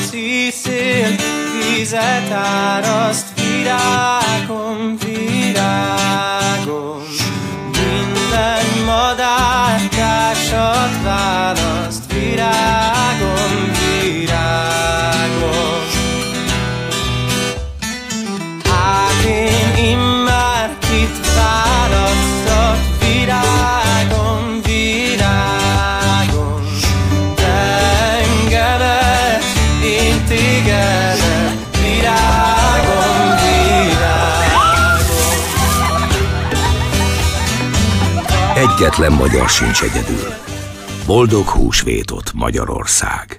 Laci szél, vizet áraszt, virágom, virágom. Minden madár társat választ, virágom, virágom. Hát én immár kit választott, virágom, virágom. Te engemet, én tégedet, virágom, virágom. Egyetlen magyar sincs egyedül. Boldog húsvétot, Magyarország!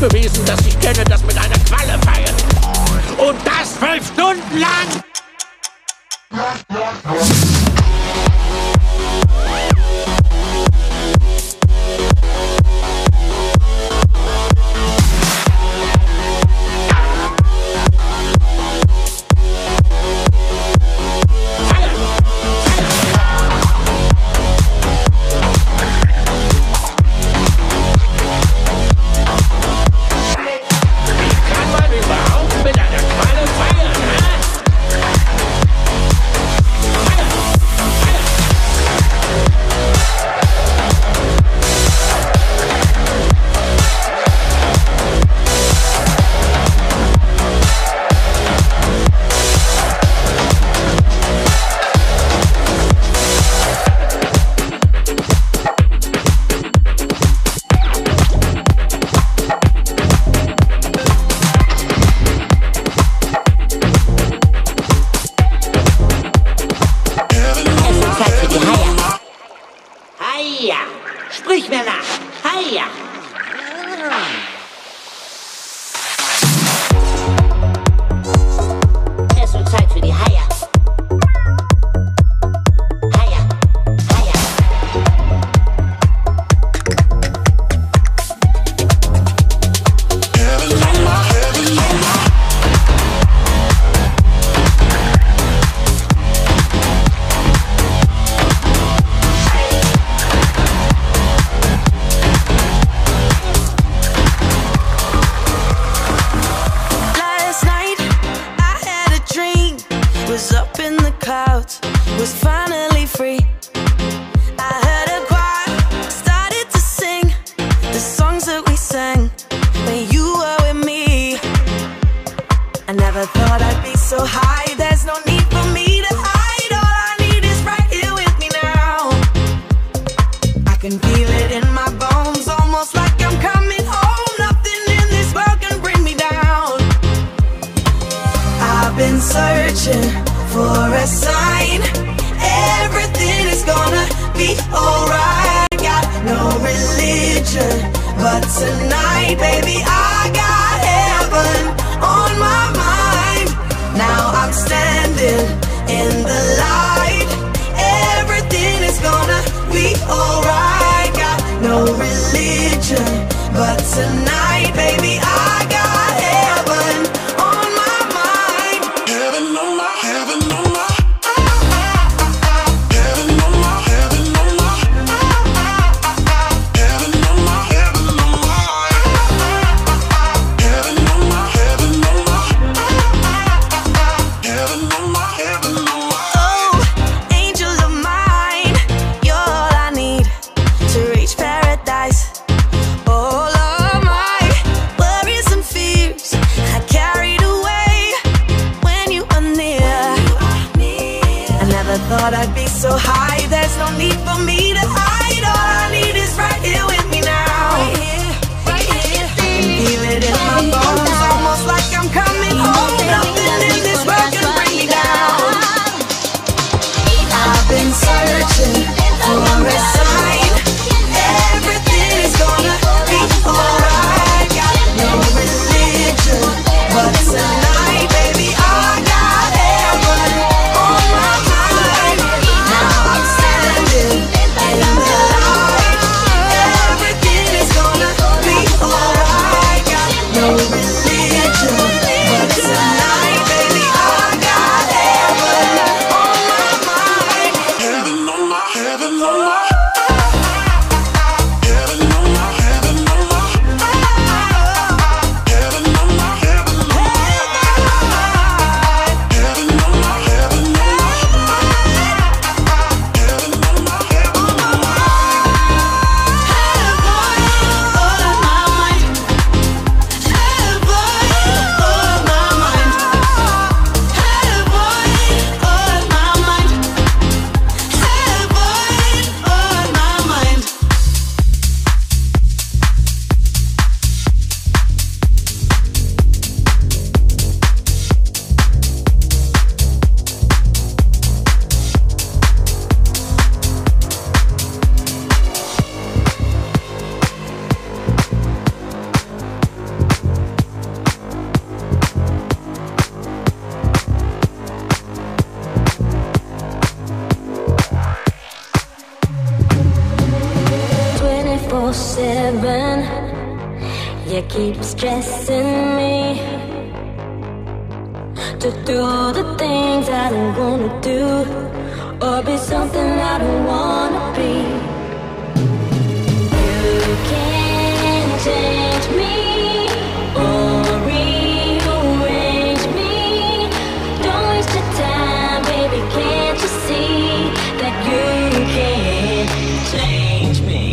bewiesen, dass ich kenne, das mit einer Qualle feiern. Und das 12 Stunden lang! Sprich mir nach! Heia! Es wird Zeit für die Haie. Haie, Haie. Was finally free. I heard a choir, started to sing the songs that we sang when you were with me. I never thought I'd be so high. There's no need for me to hide. All I need is right here with me now. I can feel it in my bones, almost like I'm coming home. Nothing in this world can bring me down. I've been searching for a sign. Everything is gonna be alright. Got no religion, but tonight, baby, I got heaven on my mind. Now I'm standing in the light. Everything is gonna be alright. Got no religion, but tonight, baby, I got heaven on my mind. Heaven on my, heaven on my. Thought I'd be so high, there's no need for me to hide. All I need is right here with me now. Right here, feel it in my bones, almost like I'm coming home. Nothing in this world can bring me down. I've been searching for a sign. Everything is gonna be alright. Got no religion, but tonight, baby, I got heaven. No religion, but tonight, baby. You keep stressing me to do the things I don't wanna do, or be something I don't wanna be. You can't change me or rearrange me. Don't waste your time, baby, can't you see that you can't change me?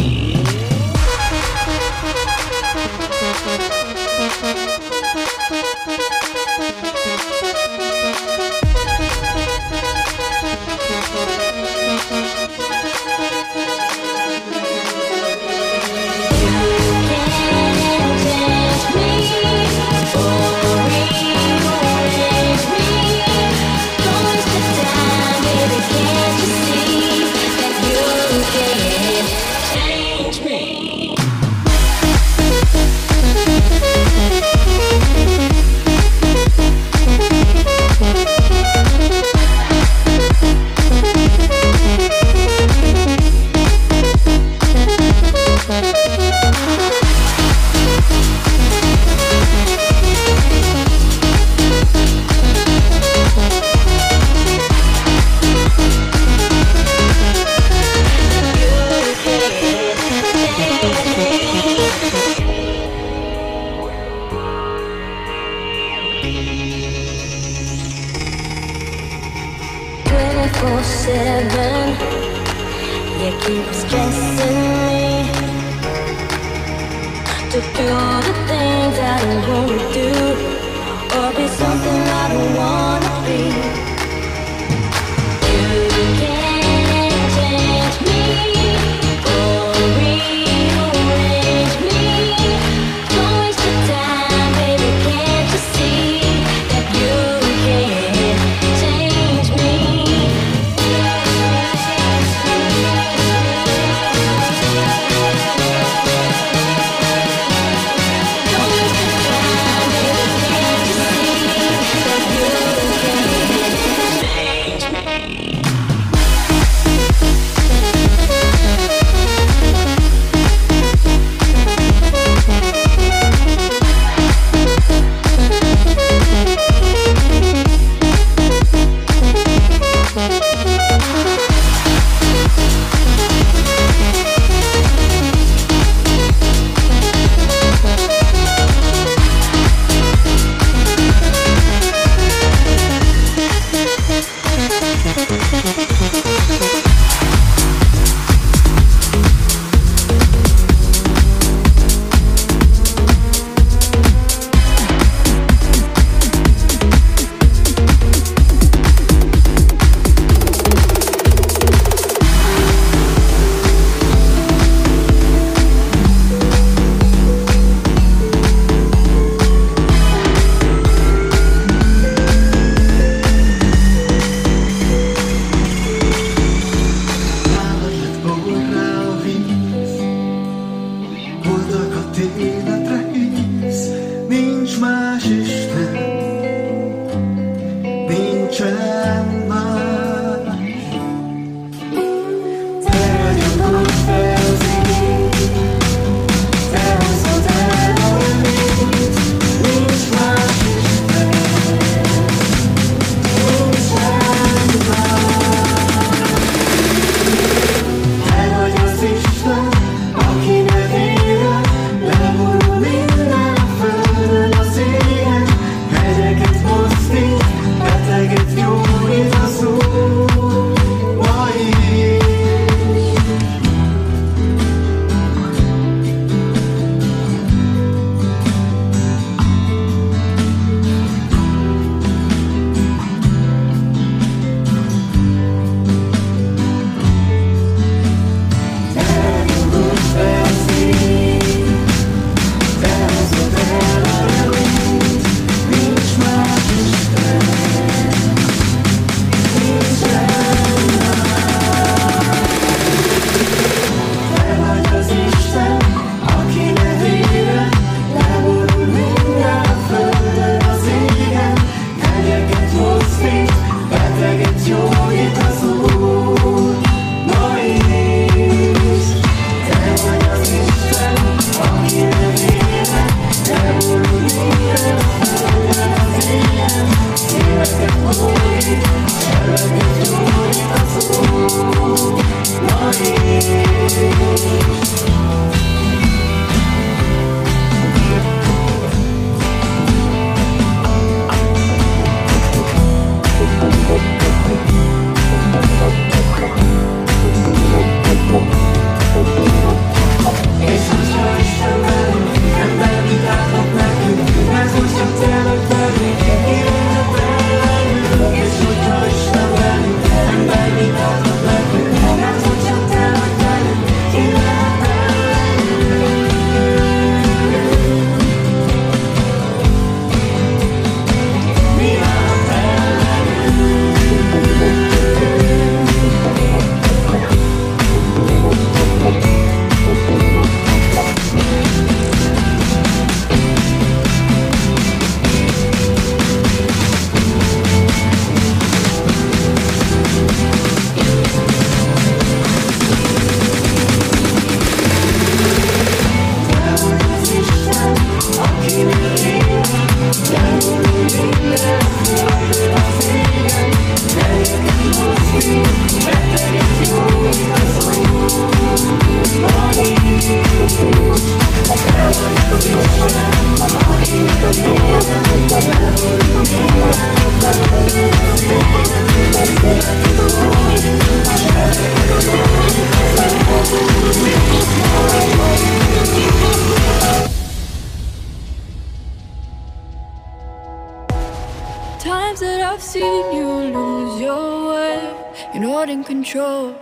you're not in control,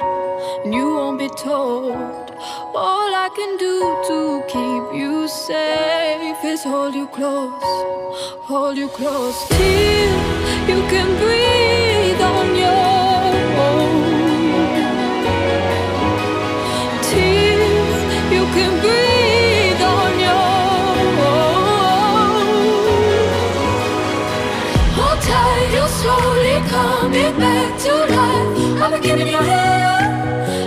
and you won't be told. All I can do to keep you safe is hold you close till you can breathe on your own, till you can breathe. Slowly coming back to life. I'll be giving you hell,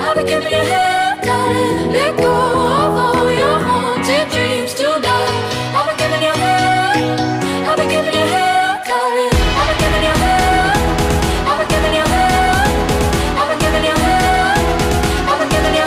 I'll be giving you hell, darling. Let go of all your haunted dreams tonight. I'll be giving you hell, I'll be giving you hell, darling. I'll be giving you hell, I'll be giving you hell, I'll be giving you hell, I'll be giving you hell.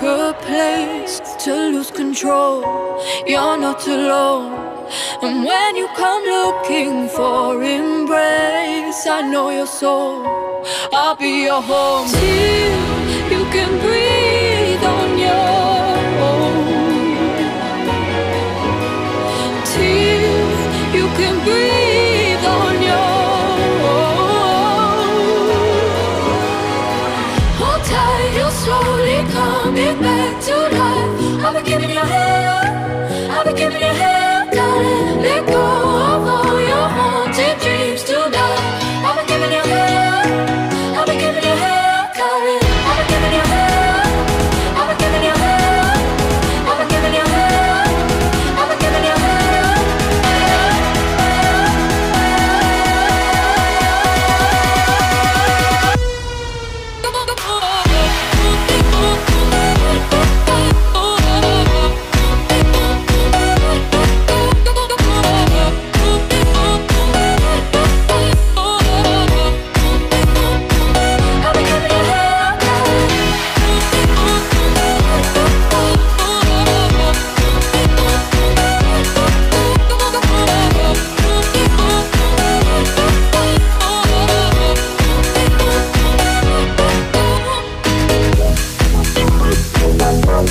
Go, go, go, go. Keeps a darker place to lose control. You're not alone. And when you come looking for embrace, I know your soul. I'll be your home till you can breathe on your own, till you can breathe on your own. Hold tight. Slowly coming back to life. I'll be giving you hell, I'll be giving you hell, darling. Let go of all your haunted dreams tonight. I'll be giving you hell, I'll be giving you hell, darling. I'll be giving you hell, I'll be giving you hell, I'll be giving you hell, I'll be giving you hell.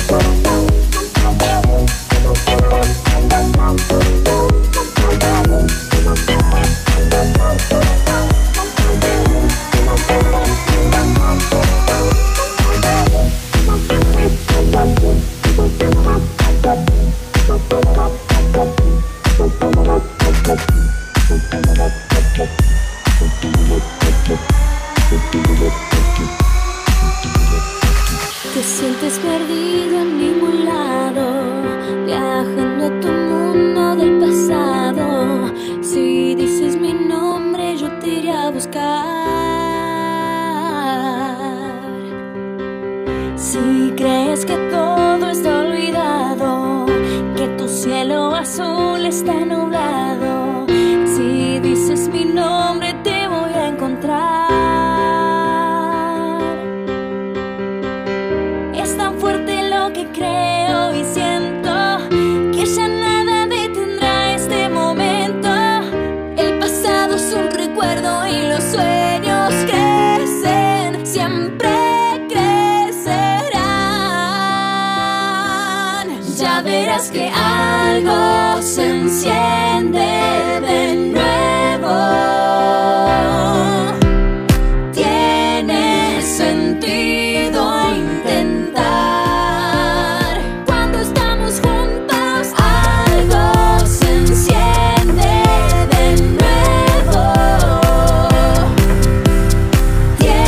Come on, come on. Te sientes perdido en ningún lado, viajando a tu mundo del pasado. Si dices mi nombre, yo te iré a buscar. Si crees que todo está olvidado, que tu cielo azul está nublado, si dices mi nombre, te voy a encontrar. Creo y siento que ya nada detendrá este momento. El pasado es un recuerdo y los sueños crecen, siempre crecerán. Ya verás que algo se enciende de nuevo. Tiene sentido intentar. Yeah.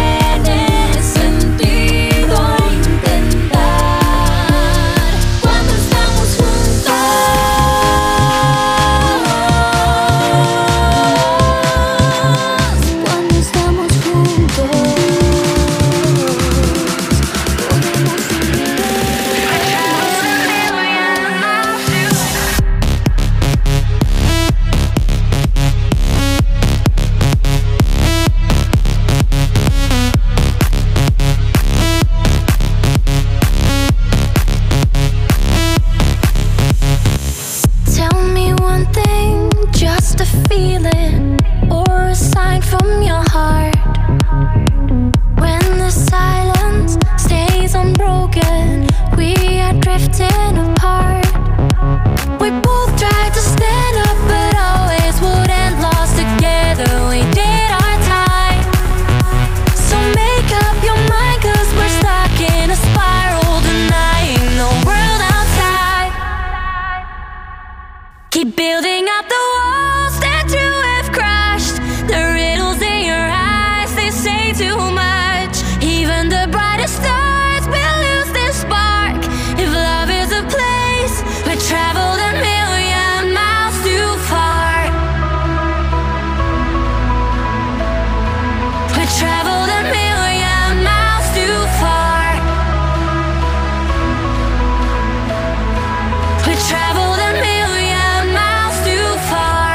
too much. Even the brightest stars will lose their spark if love is a place we traveled a million miles too far. We traveled a million miles too far. We traveled a million miles too far.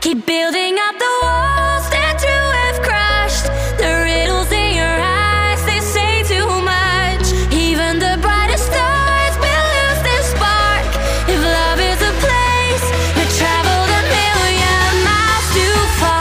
Keep building up the walls that you have crushed. The riddles in your eyes, they say too much. Even the brightest stars will lose their spark if love is a place we traveled a million miles too far.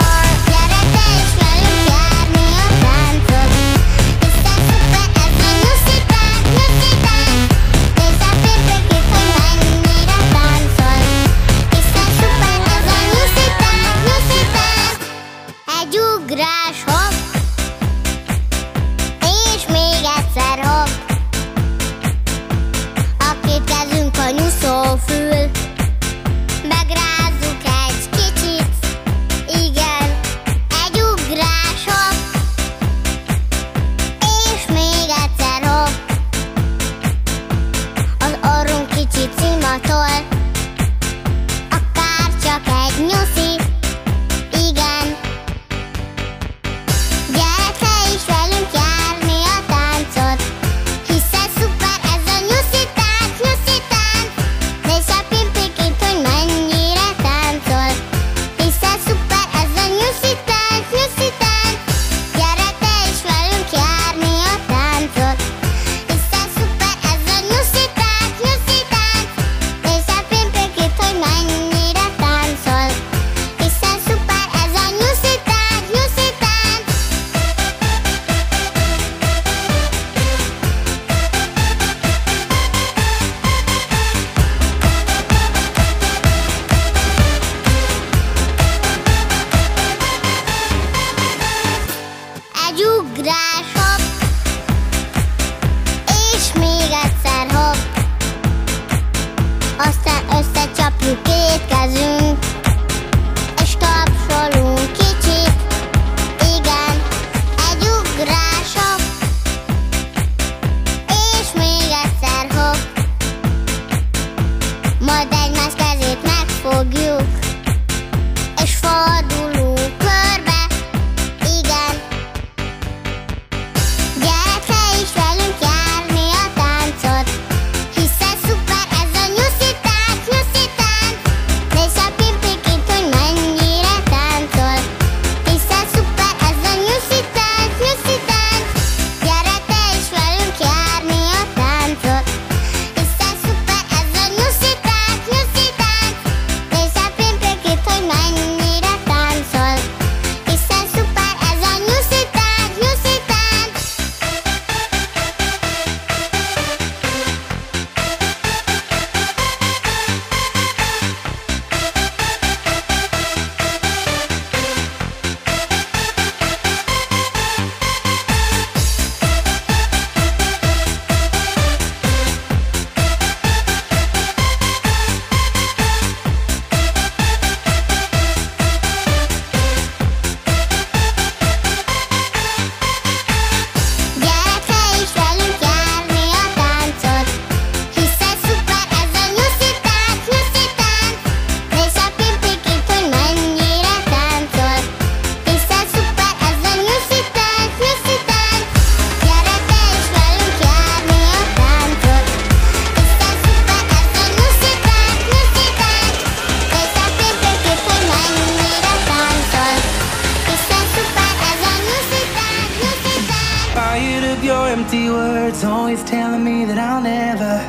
empty words always telling me that I'll never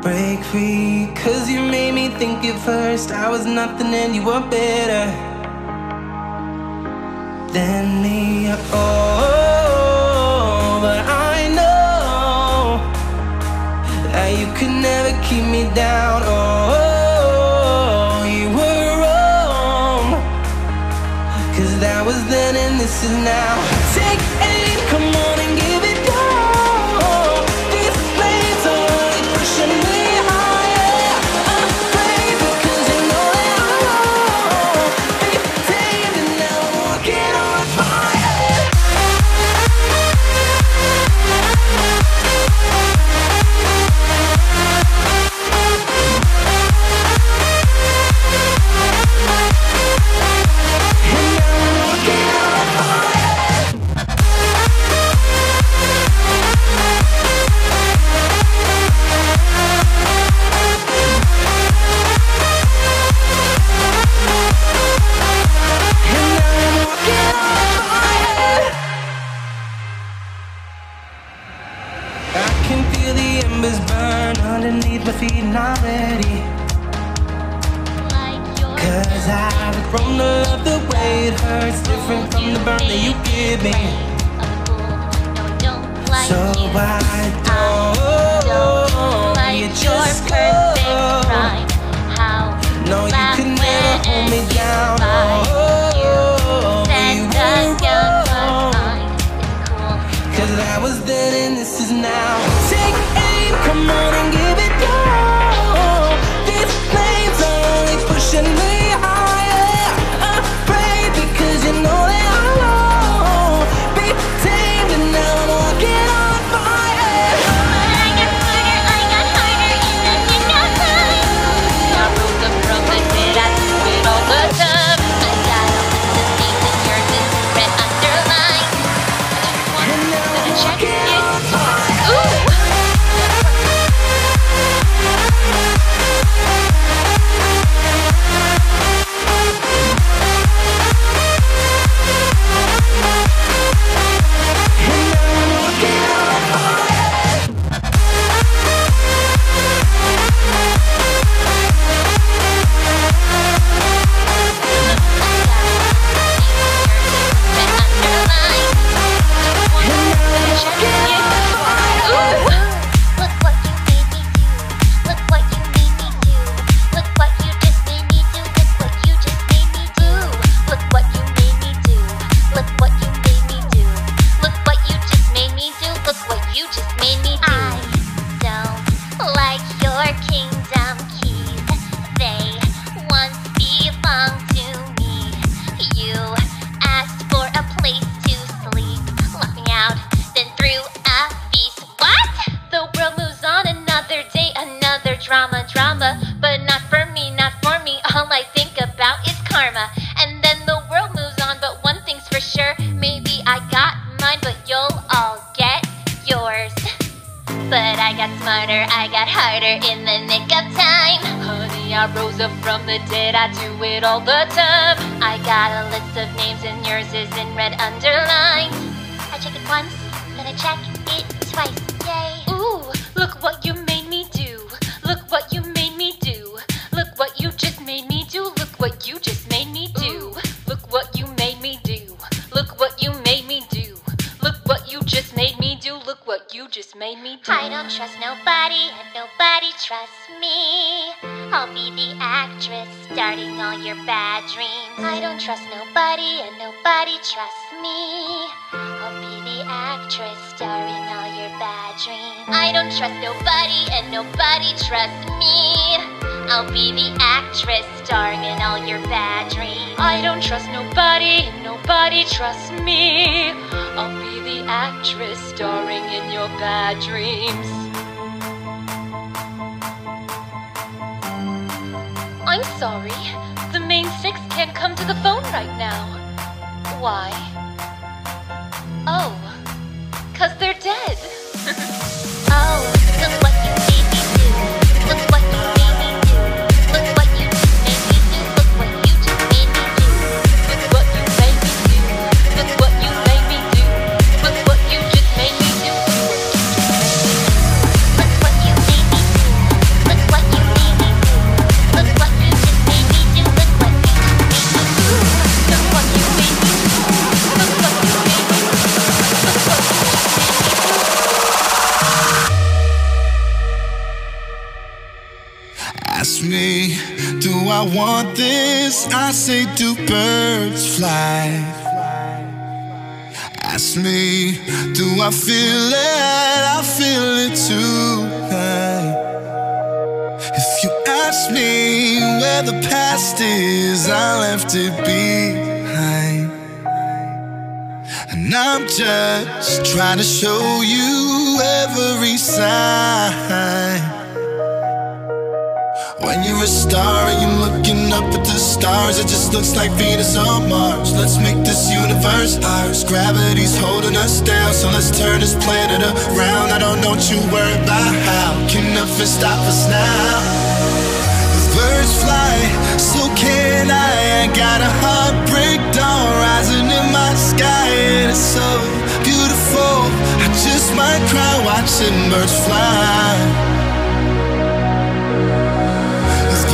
break free. Cause you made me think at first I was nothing and you were better than me. Oh, but I know that you could never keep me down. Oh, you were wrong. Cause that was then and this is now. Take aim, come on and give it down. These flames are only pushing me higher. I'm crazy cause you know that I'm wrong. Be tamed and now I'm walking on fire. And now I'm walking on fire. Underneath my feet and I'm ready. Cause I've grown to love the way it hurts, different from the burn that you give me. So I don't like you just go. No, you could never hold me down. Oh, you were wrong. Cause that was then and this is now. Take aim, come on and give. I got harder in the nick of time. Honey, I rose up from the dead, I do it all the time. I got a list of names and yours is in red underlined. I check it once, then I check it twice, yay. Ooh, look what you made me do. Look what you made me do. Look what you just made me do. Look what you just made me do. Ooh. Look what you made me do. Look what you made me do. Look what you just made me do. Look what you just made me do. I don't trust nobody and nobody trusts me. I'll be the actress starting all your bad dreams. I don't trust nobody and nobody trusts me. I'll be the actress starring all your bad dreams. I don't trust nobody and nobody trusts me. I'll be the actress starring in all your bad dreams. I don't trust nobody and nobody trusts me. I'll be the actress starring in your bad dreams. I'm sorry, the main six can't come to the phone right now. Why? Oh, cause they're dead. Oh, look what you made me do. Look what you made me do. Look what you just made me do. Look what you just made me do. Look what you made me do. Look what you made me do. Look what do I want this? I say, do birds fly? Ask me, do I feel it? I feel it tonight. If you ask me where the past is, I left it behind. And I'm just trying to show you every sign. When you're a star and you're looking up at the stars, it just looks like Venus on Mars. Let's make this universe ours. Gravity's holding us down, so let's turn this planet around. I don't know what you worry about how. Can nothing stop us now? The birds fly, so can I got a heartbreak dawn rising in my sky, and it's so beautiful. I just might cry watching birds fly.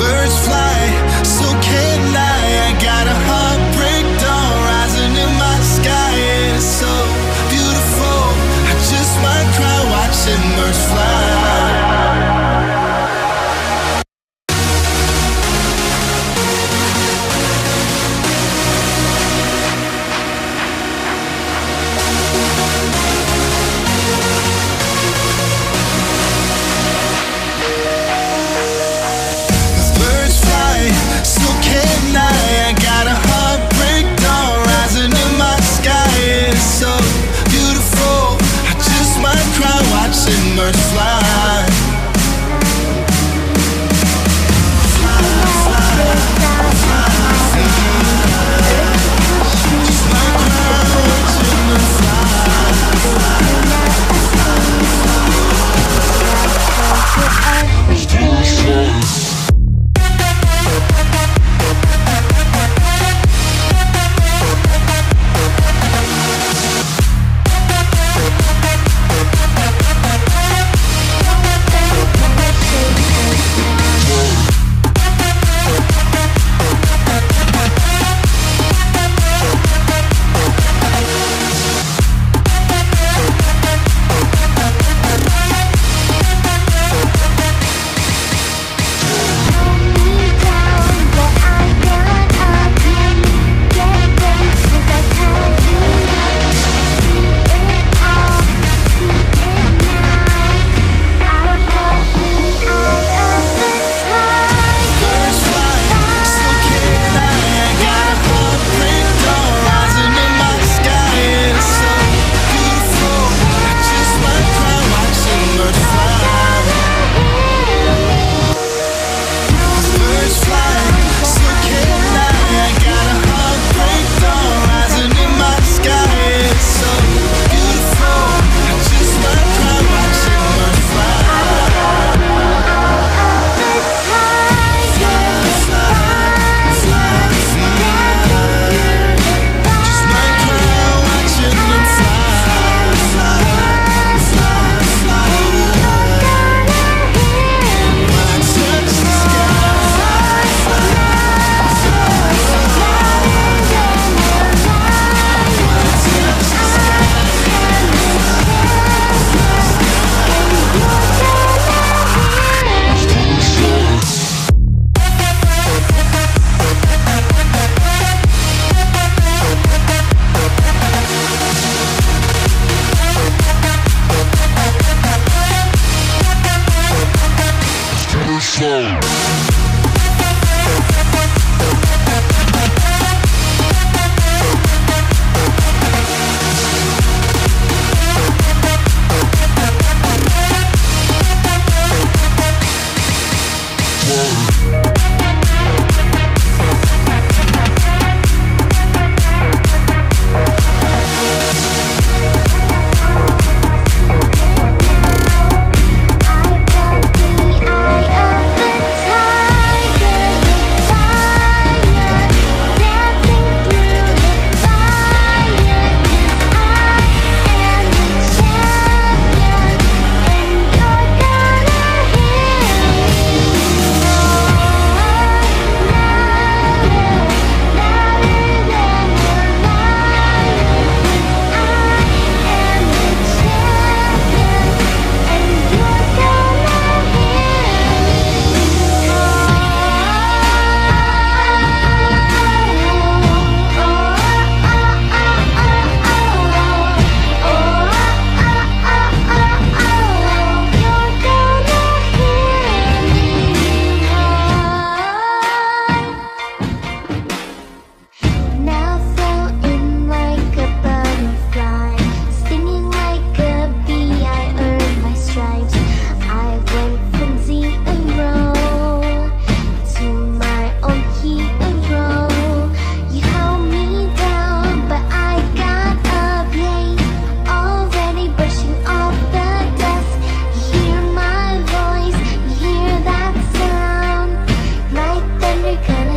Birds fly, so can I got a heartbreak dawn rising in my sky, and it's so beautiful. I just might cry watching birds fly.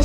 Let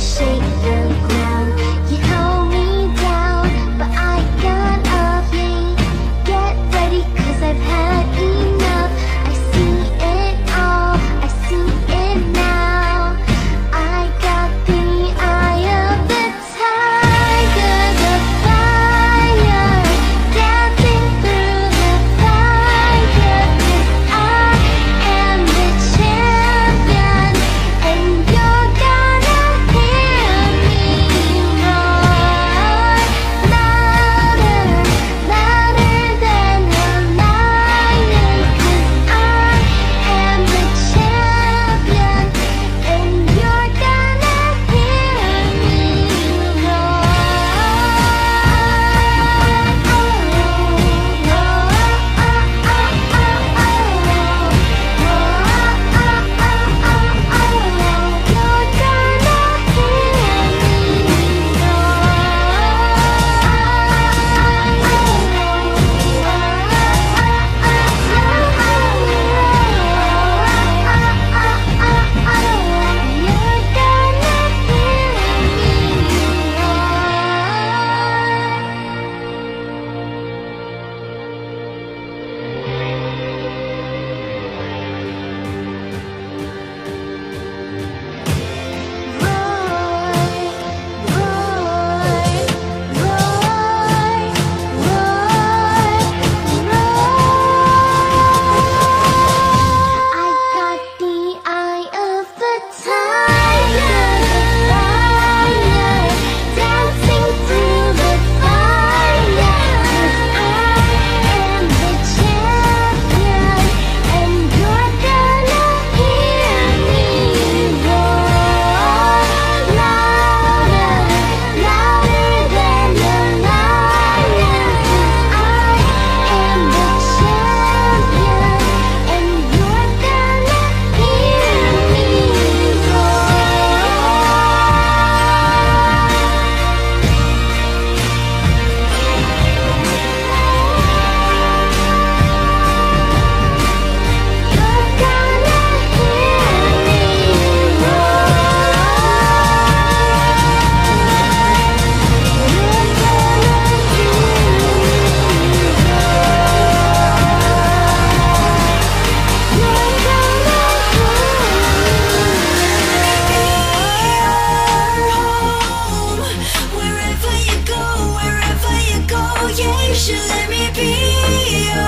me be your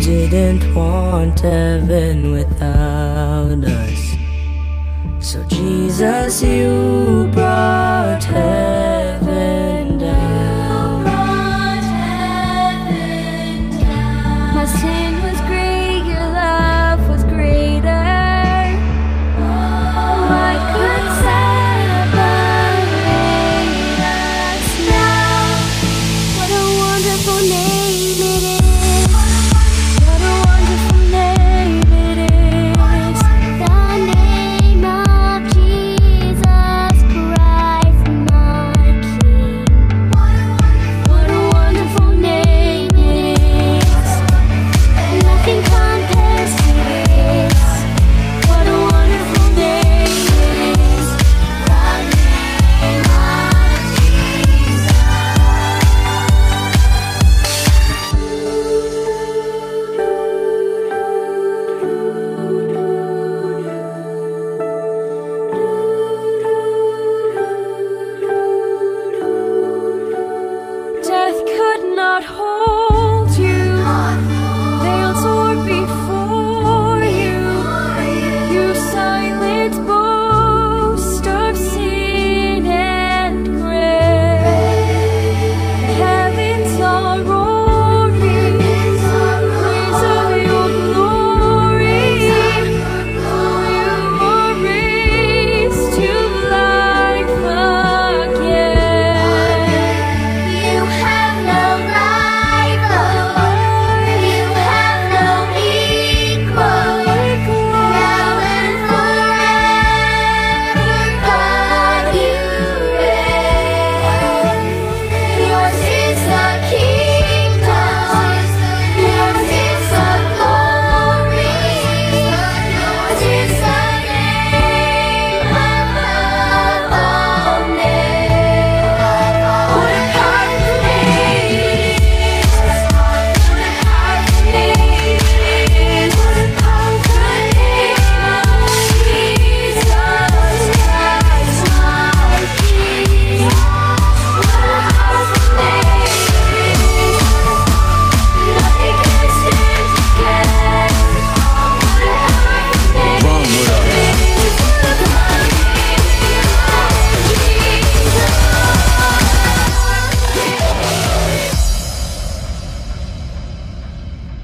didn't want heaven without us. So Jesus, you brought heaven down. You brought heaven down. My sin was great, your love was greater. Oh, what could separate us now? What a wonderful name it is.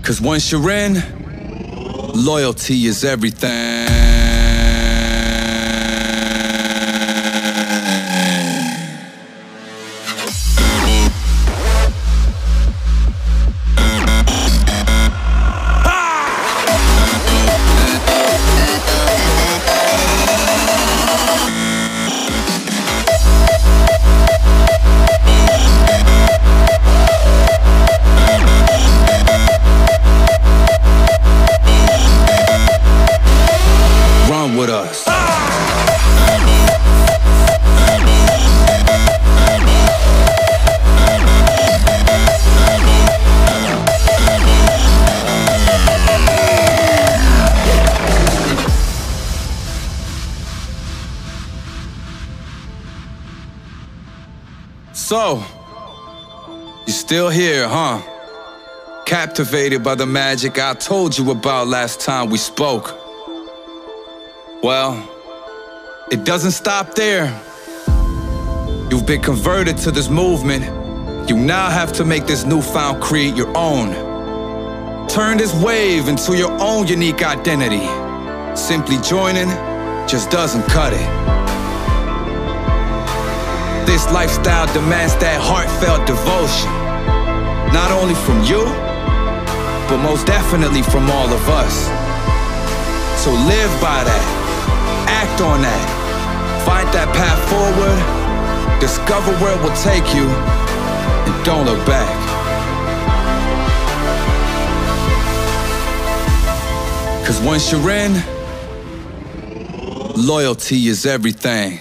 Cause once you're in, loyalty is everything. So, you're still here, huh? Captivated by the magic I told you about last time we spoke. Well, it doesn't stop there. You've been converted to this movement. You now have to make this newfound creed your own. Turn this wave into your own unique identity. Simply joining just doesn't cut it. This lifestyle demands that heartfelt devotion, not only from you, but most definitely from all of us. So live by that, act on that, find that path forward, discover where it will take you, and don't look back. Cause once you're in, loyalty is everything.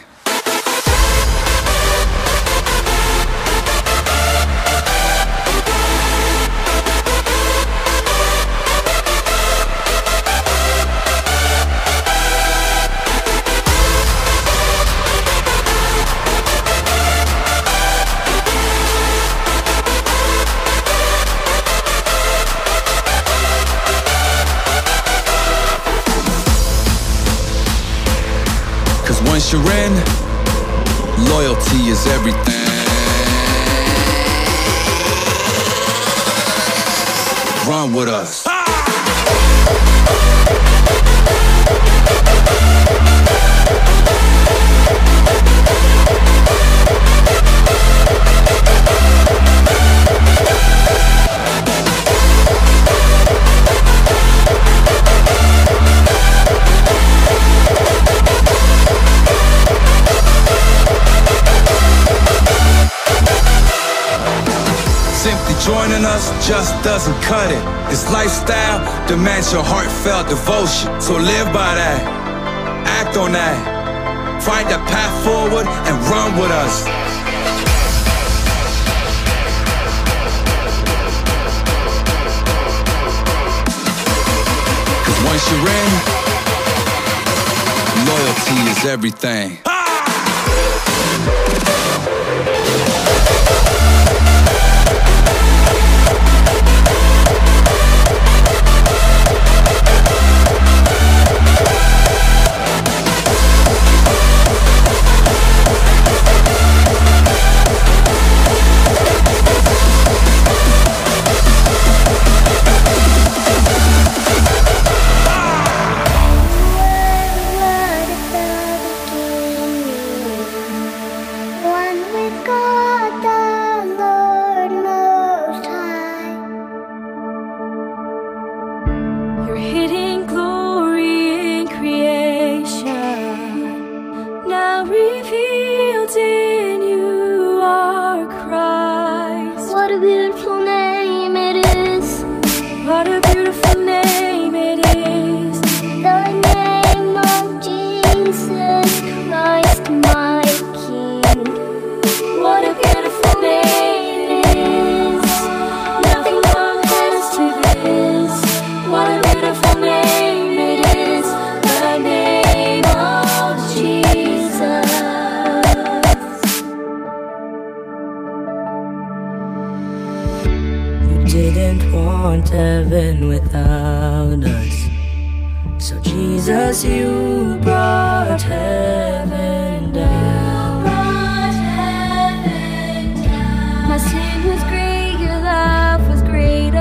Shireen, loyalty is everything. Run with us. Simply joining us just doesn't cut it. This lifestyle demands your heartfelt devotion. So live by that, act on that, find a path forward and run with us. Cause once you're in, loyalty is everything. Didn't want heaven without us, so Jesus, you brought heaven down. You brought heaven down. My sin was great, your love was greater.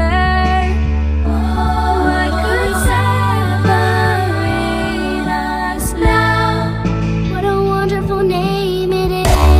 Oh, I could separate us now. What a wonderful name it is.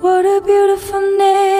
What a beautiful name.